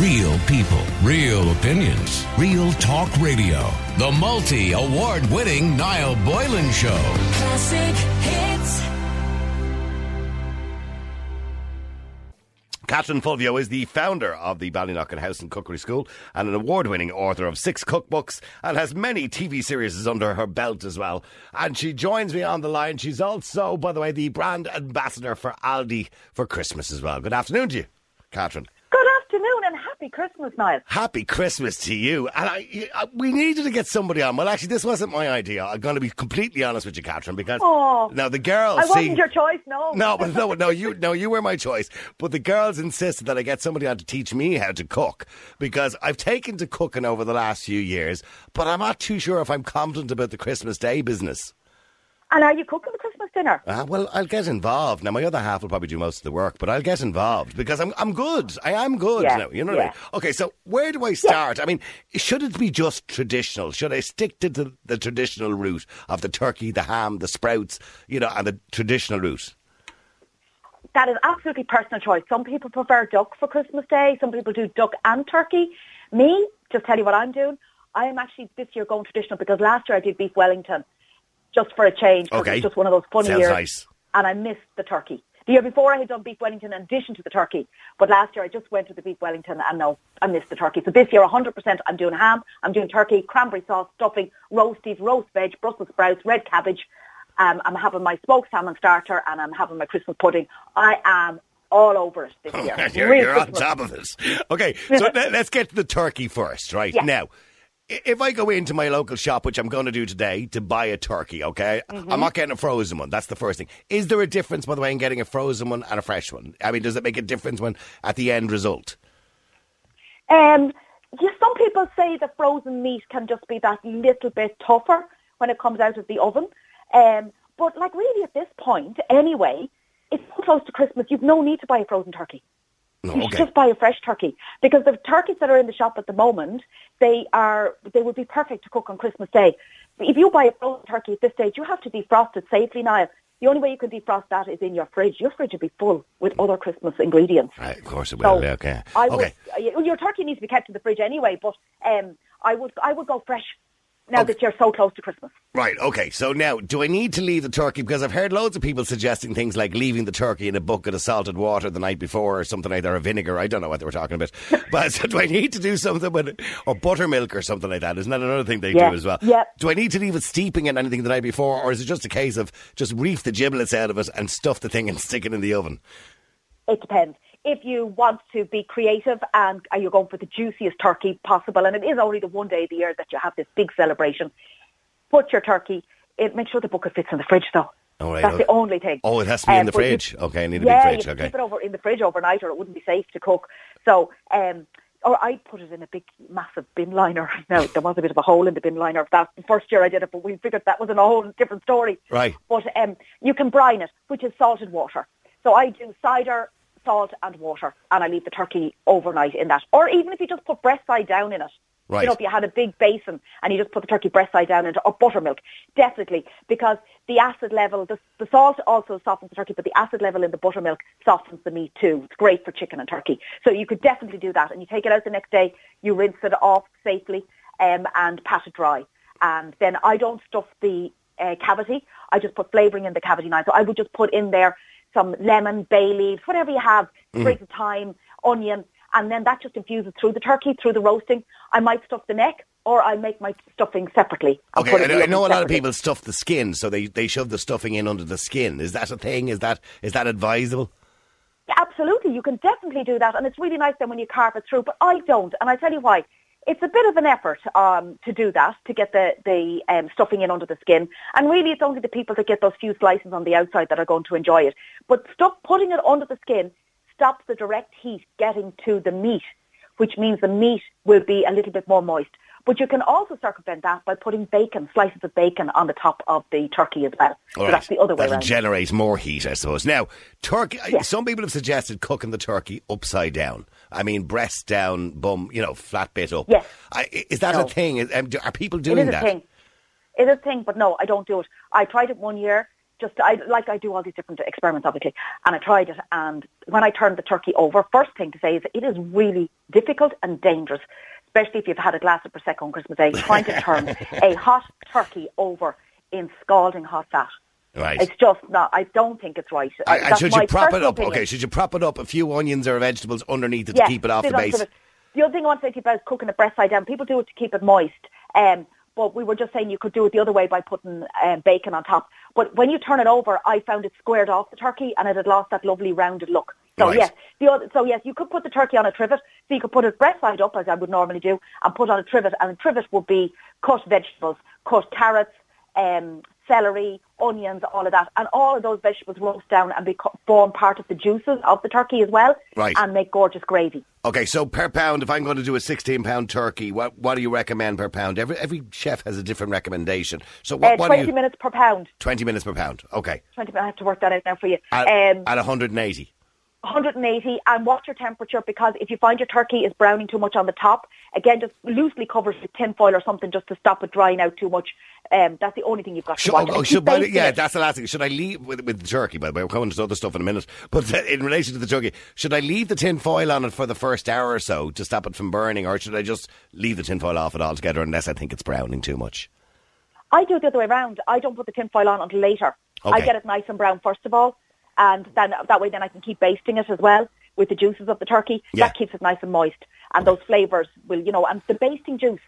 Real people, real opinions, real talk radio. The multi-award-winning Niall Boylan Show. Classic hits. Catherine Fulvio is the founder of the Ballyknocken House and Cookery School and an award-winning author of 6 cookbooks, and has many TV series under her belt as well. And she joins me on the line. She's also, by the way, the brand ambassador for Aldi for Christmas as well. Good afternoon to you, Catherine. Good afternoon and happy Christmas, Niall. Happy Christmas to you. And we needed to get somebody on. Well, actually, this wasn't my idea. I'm going to be completely honest with you, Catherine, because now the girls... wasn't your choice, no. No, you were my choice. But the girls insisted that I get somebody on to teach me how to cook, because I've taken to cooking over the last few years, but I'm not too sure if I'm confident about the Christmas Day business. And are you cooking the Christmas dinner? Well, I'll get involved. Now, my other half will probably do most of the work, but I'll get involved because I'm good. I am good now, you know what I mean? Okay, so where do I start? I mean, should it be just traditional? Should I stick to the traditional route of the turkey, the ham, the sprouts, you know, and the traditional route? That is absolutely personal choice. Some people prefer duck for Christmas Day. Some people do duck and turkey. Me, just tell you what I'm doing, I am actually this year going traditional because last year I did Beef Wellington. Just for a change, because it's just one of those funny years. Nice. And I missed the turkey. The year before I had done Beef Wellington in addition to the turkey, but last year I just went to the Beef Wellington and no, I missed the turkey. So this year 100% I'm doing ham, I'm doing turkey, cranberry sauce, stuffing, roasties, roast veg, Brussels sprouts, red cabbage. I'm having my smoked salmon starter and I'm having my Christmas pudding. I am all over it this year. You're on top of this. Okay, so let's get to the turkey first, right? Yeah. Now, if I go into my local shop, which I'm going to do today, to buy a turkey, okay? Mm-hmm. I'm not getting a frozen one. That's the first thing. Is there a difference, by the way, in getting a frozen one and a fresh one? I mean, does it make a difference when at the end result? Yeah, some people say the frozen meat can just be that little bit tougher when it comes out of the oven. But, like, really at this point, anyway, it's so close to Christmas, you've no need to buy a frozen turkey. You should just buy a fresh turkey, because the turkeys that are in the shop at the moment, they would be perfect to cook on Christmas Day. If you buy a frozen turkey at this stage, you have to defrost it safely, Niall. The only way you can defrost that is in your fridge. Your fridge will be full with other Christmas ingredients. Right, of course it will. So okay. Your turkey needs to be kept in the fridge anyway, but I would go fresh. Now that you're so close to Christmas. Right, okay. So now, do I need to leave the turkey? Because I've heard loads of people suggesting things like leaving the turkey in a bucket of salted water the night before or something like that, or vinegar. I don't know what they were talking about. But so do I need to do something with it? Or buttermilk or something like that? Isn't that another thing they do as well? Yeah. Do I need to leave it steeping in anything the night before, or is it just a case of just reef the giblets out of it and stuff the thing and stick it in the oven? It depends. If you want to be creative and you're going for the juiciest turkey possible, and it is only the one day of the year that you have this big celebration, put your turkey, make sure the bucket fits in the fridge though. All right, That's the only thing. Oh, it has to be in the fridge. I need a big fridge. You keep it in the fridge overnight or it wouldn't be safe to cook. So, or I'd put it in a big, massive bin liner. Now, there was a bit of a hole in the bin liner of that. The first year I did it, but we figured that was a whole different story. Right. But you can brine it, which is salted water. So I do cider, salt and water, and I leave the turkey overnight in that. Or even if you just put breast side down in it. Right. You know, if you had a big basin and you just put the turkey breast side down into, or buttermilk, definitely, because the acid level, the salt also softens the turkey, but the acid level in the buttermilk softens the meat too. It's great for chicken and turkey. So you could definitely do that. And you take it out the next day, you rinse it off safely and pat it dry. And then I don't stuff the cavity. I just put flavouring in the cavity now. So I would just put in there some lemon, bay leaves, whatever you have, sprigs of thyme, onion, and then that just infuses through the turkey, through the roasting. I might stuff the neck, or I make my stuffing separately. Okay, I know a lot of people stuff the skin, so they shove the stuffing in under the skin. Is that a thing? Is that advisable? Yeah, absolutely, you can definitely do that, and it's really nice then when you carve it through, but I don't, and I tell you why. It's a bit of an effort to do that, to get the stuffing in under the skin. And really, it's only the people that get those few slices on the outside that are going to enjoy it. But putting it under the skin stops the direct heat getting to the meat, which means the meat will be a little bit more moist. But you can also circumvent that by putting bacon, slices of bacon on the top of the turkey as well. So that's the other way around. That'll generate more heat, I suppose. Now, turkey. Yeah. Some people have suggested cooking the turkey upside down. I mean, breast down, bum, you know, flat bit up. Yes. Is that a thing? Are people doing that? It is a thing, but no, I don't do it. I tried it one year. I do all these different experiments, obviously, and I tried it. And when I turned the turkey over, first thing to say is it is really difficult and dangerous, especially if you've had a glass of Prosecco on Christmas Day, trying to turn a hot turkey over in scalding hot fat. Right. It's just not, I don't think it's right. And should you prop it up? Opinion. Okay, should you prop it up a few onions or vegetables underneath it to keep it off the base? The other thing I want to say to you about is cooking it breast side down. People do it to keep it moist. But we were just saying you could do it the other way by putting bacon on top. But when you turn it over, I found it squared off the turkey and it had lost that lovely rounded look. So, right. Yes, you could put the turkey on a trivet. So you could put it breast side up, as I would normally do, and put on a trivet. And a trivet would be cut vegetables, cut carrots, celery, onions, all of that. And all of those vegetables roast down and form part of the juices of the turkey as well. Right. And make gorgeous gravy. Okay, so per pound, if I'm going to do a 16-pound turkey, what do you recommend per pound? Every chef has a different recommendation. So what 20 minutes per pound. 20 minutes per pound, okay. 20 minutes, I have to work that out now for you. At 180. 180, and watch your temperature, because if you find your turkey is browning too much on the top, again, just loosely cover it with tin foil or something just to stop it drying out too much. That's the only thing you've got to watch. That's the last thing. Should I leave with the turkey, by the way? We'll come into other stuff in a minute. But in relation to the turkey, should I leave the tin foil on it for the first hour or so to stop it from burning, or should I just leave the tin foil off it altogether unless I think it's browning too much? I do it the other way around. I don't put the tin foil on until later. Okay. I get it nice and brown first of all. And then that way, then I can keep basting it as well with the juices of the turkey. Yeah. That keeps it nice and moist. And those flavours will, and the basting juice.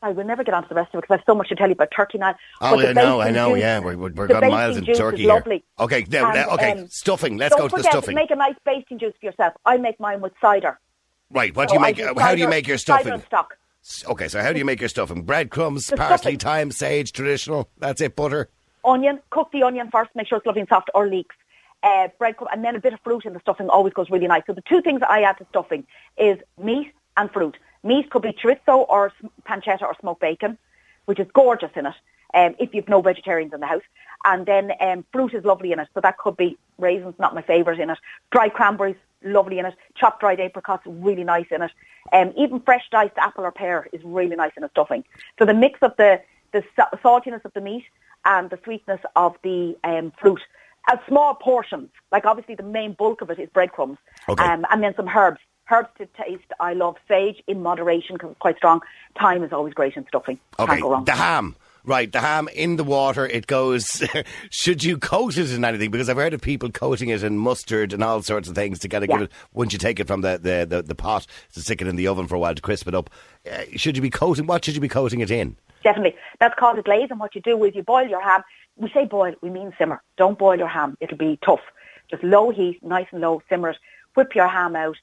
I will never get onto the rest of it because I have so much to tell you about turkey now. Oh, I know, We're got miles into turkey here. Okay, stuffing. Let's go to the stuffing. Make a nice basting juice for yourself. I make mine with cider. Right, how do you make your stuffing? Cider and stock. Okay, so how do you make your stuffing? Breadcrumbs, parsley, thyme, sage, traditional. That's it, butter. Onion. Cook the onion first. Make sure it's lovely and soft, or leeks. Breadcrumb, and then a bit of fruit in the stuffing always goes really nice. So the two things I add to stuffing is meat and fruit. Meat could be chorizo or pancetta or smoked bacon, which is gorgeous in it, if you've no vegetarians in the house. And then fruit is lovely in it. So that could be raisins, not my favourite, in it. Dried cranberries, lovely in it. Chopped dried apricots, really nice in it. Even fresh diced apple or pear is really nice in a stuffing. So the mix of the saltiness of the meat and the sweetness of the fruit. As small portions, like obviously the main bulk of it is breadcrumbs, okay. And then some herbs. Herbs to taste. I love sage in moderation because it's quite strong. Thyme is always great in stuffing. Okay, can't go wrong. The ham. Right, the ham in the water, it goes, should you coat it in anything? Because I've heard of people coating it in mustard and all sorts of things to kind of give it, once you take it from the pot to stick it in the oven for a while to crisp it up. What should you be coating it in? Definitely. That's called a glaze, and what you do is you boil your ham. We say boil, we mean simmer. Don't boil your ham. It'll be tough. Just low heat, nice and low, simmer it. Whip your ham out.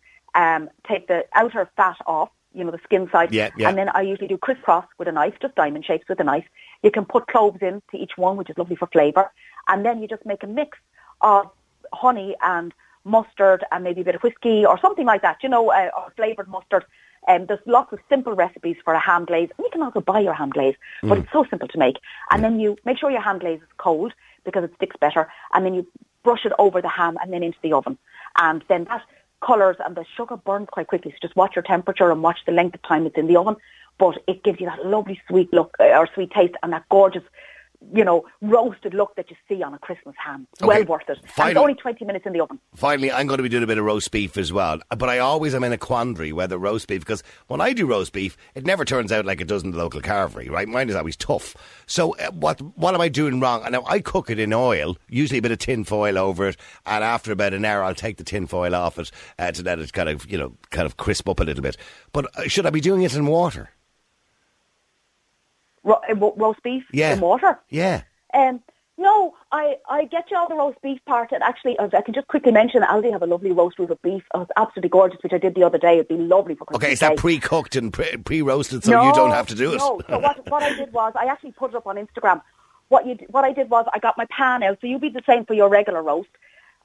Take the outer fat off, the skin side. Yeah. And then I usually do crisscross with a knife, just diamond shapes with a knife. You can put cloves in to each one, which is lovely for flavour. And then you just make a mix of honey and mustard and maybe a bit of whiskey or something like that, or flavoured mustard. There's lots of simple recipes for a ham glaze. And you can also buy your ham glaze, but it's so simple to make. And then you make sure your ham glaze is cold because it sticks better. And then you brush it over the ham and then into the oven. And then that colours and the sugar burns quite quickly. So just watch your temperature and watch the length of time it's in the oven. But it gives you that lovely sweet look or sweet taste and that gorgeous, roasted look that you see on a Christmas ham. Okay. Well worth it. Finally, and it's only 20 minutes in the oven. Finally, I'm going to be doing a bit of roast beef as well. But I'm in a quandary whether roast beef, because when I do roast beef, it never turns out like it does in the local carvery, right? Mine is always tough. So what am I doing wrong? Now, I cook it in oil, usually a bit of tin foil over it, and after about an hour, I'll take the tin foil off it to let it kind of crisp up a little bit. But should I be doing it in water? Roast beef in water? Yeah. No, I get you all the roast beef part. And actually, I can just quickly mention, Aldi have a lovely roast with beef. Oh, it's absolutely gorgeous, which I did the other day. It'd be lovely for Christmas. Okay, is that pre-cooked and pre-roasted so you don't have to do it? No, so what I did was, I actually put it up on Instagram. What I did was, I got my pan out. So you'd be the same for your regular roast.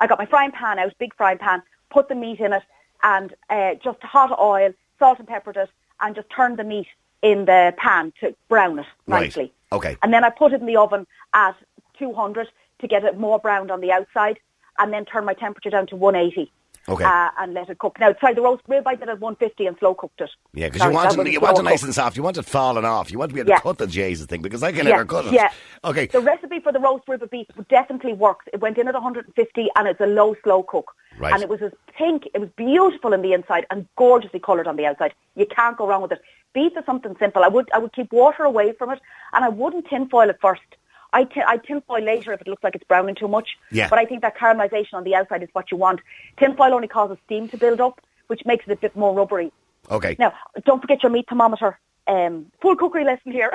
I got my frying pan out, big frying pan, put the meat in it, and just hot oil, salt and peppered it, and just turned the meat in the pan to brown it nicely. Right. Okay. And then I put it in the oven at 200 to get it more browned on the outside, and then turn my temperature down to 180. Okay. And let it cook. Now, try the roast rib. I did at 150 and slow cooked it. Yeah, because you want it nice and soft. You want it falling off. You want to be able to cut the Jesus thing, because I can never cut it. Yeah. Okay. The recipe for the roast rib of beef definitely works. It went in at 150 and it's a low, slow cook. Right. And it was as pink. It was beautiful on the inside and gorgeously coloured on the outside. You can't go wrong with it. Beef is something simple. I would keep water away from it, and I wouldn't tinfoil it first. I tinfoil later if it looks like it's browning too much. Yeah. But I think that caramelisation on the outside is what you want. Tinfoil only causes steam to build up, which makes it a bit more rubbery. Okay. Now, don't forget your meat thermometer. Full cookery lesson here.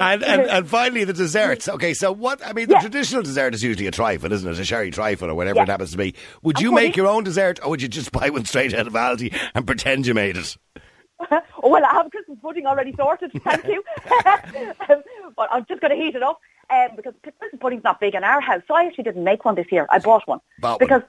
and finally, the desserts. Okay, so what... I mean, the traditional dessert is usually a trifle, isn't it? A sherry trifle or whatever it happens to be. Would you make your own dessert, or would you just buy one straight out of Aldi and pretend you made it? Oh, well, I have Christmas pudding already sorted, thank you. But I'm just going to heat it up, because Christmas pudding's not big in our house, so I actually didn't make one this year. I bought one. Yes,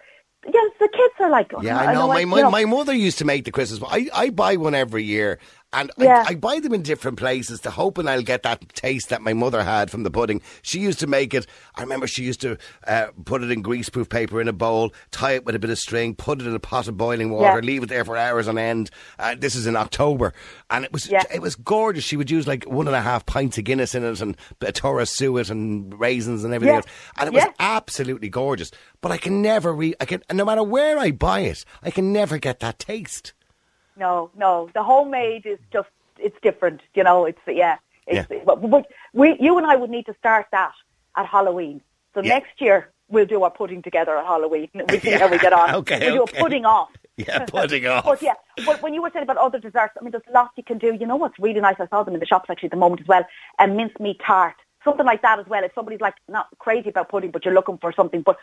the kids are like... Oh, yeah, I know. My mother used to make the Christmas... I buy one every year, and I buy them in different places to hoping I'll get that taste that my mother had from the pudding. She used to make it... I remember she used to put it in greaseproof paper in a bowl, tie it with a bit of string, put it in a pot of boiling water, leave it there for hours on end. This is in October. And it was gorgeous. She would use like 1.5 pints of Guinness in it and a Torah suet and raisins and everything else. And it was absolutely gorgeous. But I can never... no matter where I buy it, I can never get that taste. No. The homemade is just, it's different, you know. You and I would need to start that at Halloween. So next year, we'll do our pudding together at Halloween. We'll see how we get on. We'll do a pudding off. Yeah, pudding off. But when you were saying about other desserts, I mean, there's lots you can do. You know what's really nice? I saw them in the shops actually at the moment as well. A mincemeat tart. Something like that as well. If somebody's like not crazy about pudding, but you're looking for something. But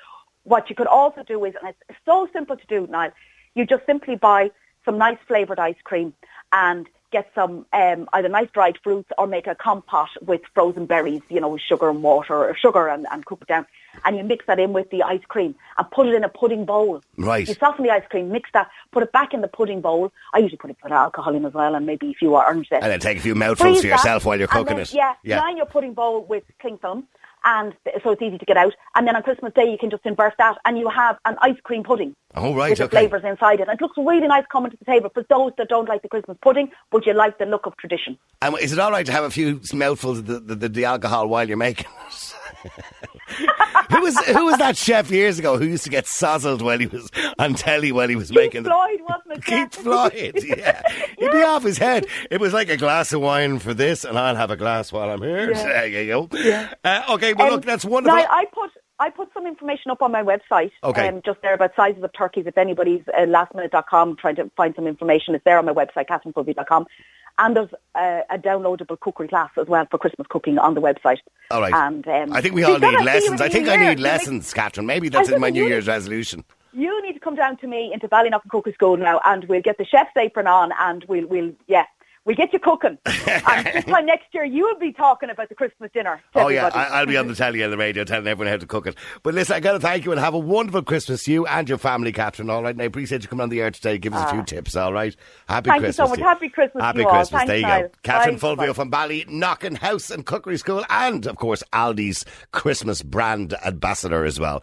what you could also do is, and it's so simple to do, Niall, you just simply buy some nice flavoured ice cream and get some either nice dried fruits or make a compote with frozen berries, you know, with sugar and water, or sugar and cook it down. And you mix that in with the ice cream and put it in a pudding bowl. Right. You soften the ice cream, mix that, put it back in the pudding bowl. I usually put a bit of alcohol in as well and maybe a few orange zest. And then take a few mouthfuls for yourself while you're cooking it. Yeah, line your pudding bowl with cling film. And so it's easy to get out. And then on Christmas Day, you can just invert that and you have an ice cream pudding. Oh, right, with the flavours inside it. And it looks really nice coming to the table for those that don't like the Christmas pudding, but you like the look of tradition. And is it all right to have a few mouthfuls of the alcohol while you're making it? Who was that chef years ago who used to get sozzled while he was on telly while he was making... Keith Floyd, wasn't it? Keith Floyd, yeah. He'd be off his head. It was like a glass of wine for this, and I'll have a glass while I'm here. Yeah. There you go. Yeah. Okay, well, look, that's wonderful. Now, I put some information up on my website, just there about sizes of turkeys. If anybody's lastminute.com trying to find some information, it's there on my website, CatherineFulvio.com. And there's a downloadable cookery class as well for Christmas cooking on the website. All right. And I think we all need lessons. I think I need lessons, Catherine. Maybe that's in my New Year's resolution. You need to come down to me into Ballyknocken Cookery School now, and we'll get the chef's apron on, and we'll get you cooking. And this time next year, you'll be talking about the Christmas dinner. Oh, everybody. Yeah, I'll be on the telly and the radio telling everyone how to cook it. But listen, I've got to thank you and have a wonderful Christmas to you and your family, Catherine, all right? And I appreciate you coming on the air today. Give us a few tips, all right? Thank you so much. Happy Christmas to you all. Happy Christmas. There you go. Catherine Fulvio from Ballyknocken House and Cookery School and, of course, Aldi's Christmas brand ambassador as well.